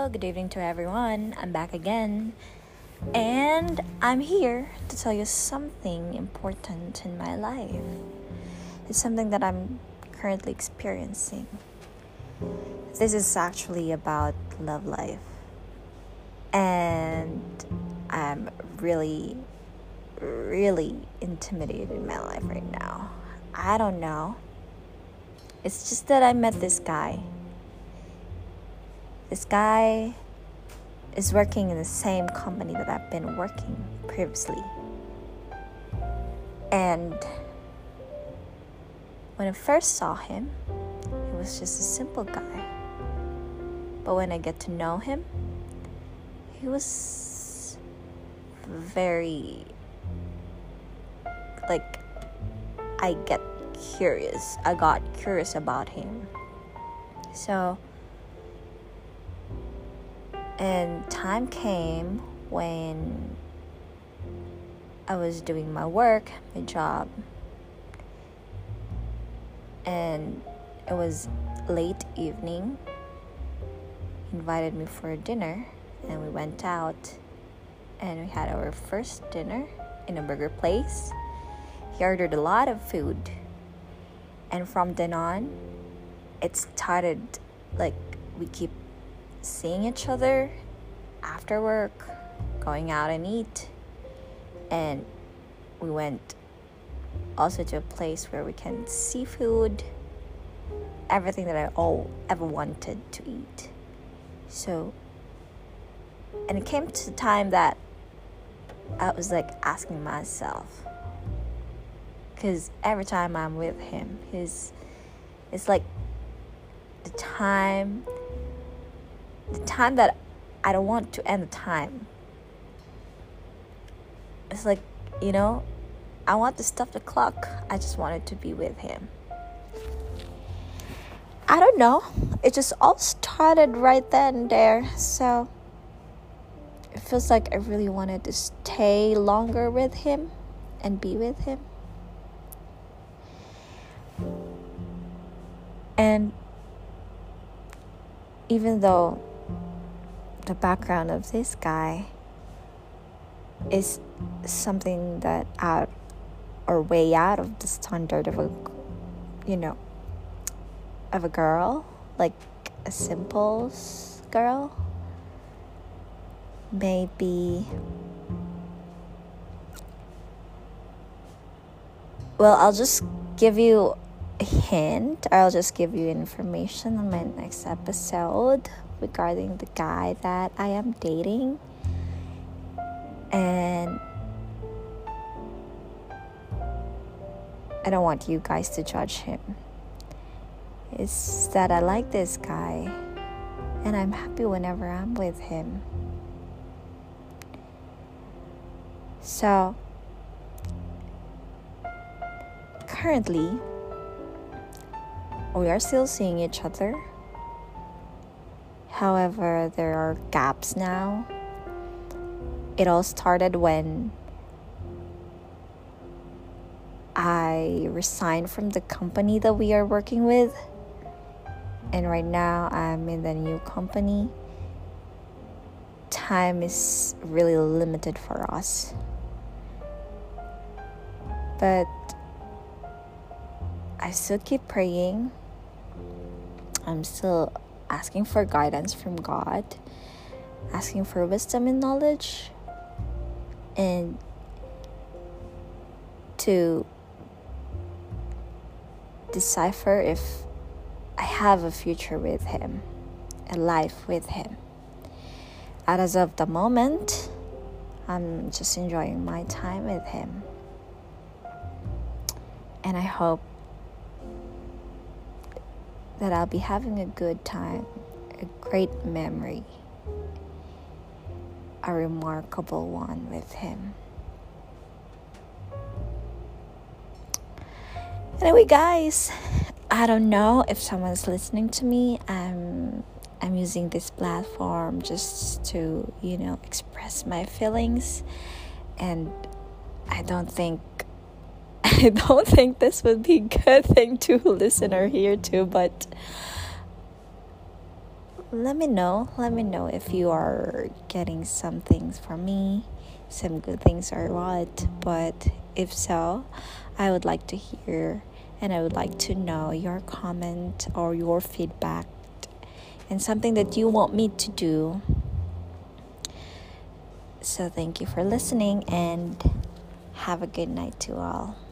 Hello, good evening to everyone. I'm back again. And I'm here to tell you something important in my life. It's something that I'm currently experiencing. This is actually about love life. And I'm really intimidated in my life right now. I don't know. It's just that I met this guy. This guy is working in the same company that I've been working previously. And when I first saw him, he was just a simple guy. But when I get to know him, he was very, I got curious about him. And time came when I was doing my work, my job. And it was late evening. He invited me for a dinner. And we went out. And we had our first dinner in a burger place. He ordered a lot of food. And from then on, it started we keep seeing each other after work, going out and eat, and we went also to a place where we can see food, everything that I ever wanted to eat. And it came to the time that I was asking myself, because every time I'm with him, it's like the time that I don't want to end the time. It's I want to stop the clock. I just wanted to be with him. I don't know. It just all started right then and there. So it feels like I really wanted to stay longer with him and be with him. And even though the background of this guy is something that way out of the standard of a girl, like a simple girl, maybe. Well, I'll just give you a hint. I'll just give you information on my next episode regarding the guy that I am dating. And I don't want you guys to judge him. It's that I like this guy, and I'm happy whenever I'm with him. So currently, we are still seeing each other. However, there are gaps now. It all started when I resigned from the company that we are working with. And right now, I'm in the new company. Time is really limited for us. But I still keep praying. I'm still asking for guidance from God, asking for wisdom and knowledge, and to decipher if I have a future with him, a life with him. As of the moment, I'm just enjoying my time with him. And I hope that I'll be having a good time, a great memory, a remarkable one with him. Anyway, guys, I don't know if someone's listening to me. I'm using this platform just to, express my feelings, and I don't think this would be a good thing to listen or hear to, but let me know if you are getting some things from me, some good things or what. But if so, I would like to hear and I would like to know your comment or your feedback and something that you want me to do. So thank you for listening and have a good night to all.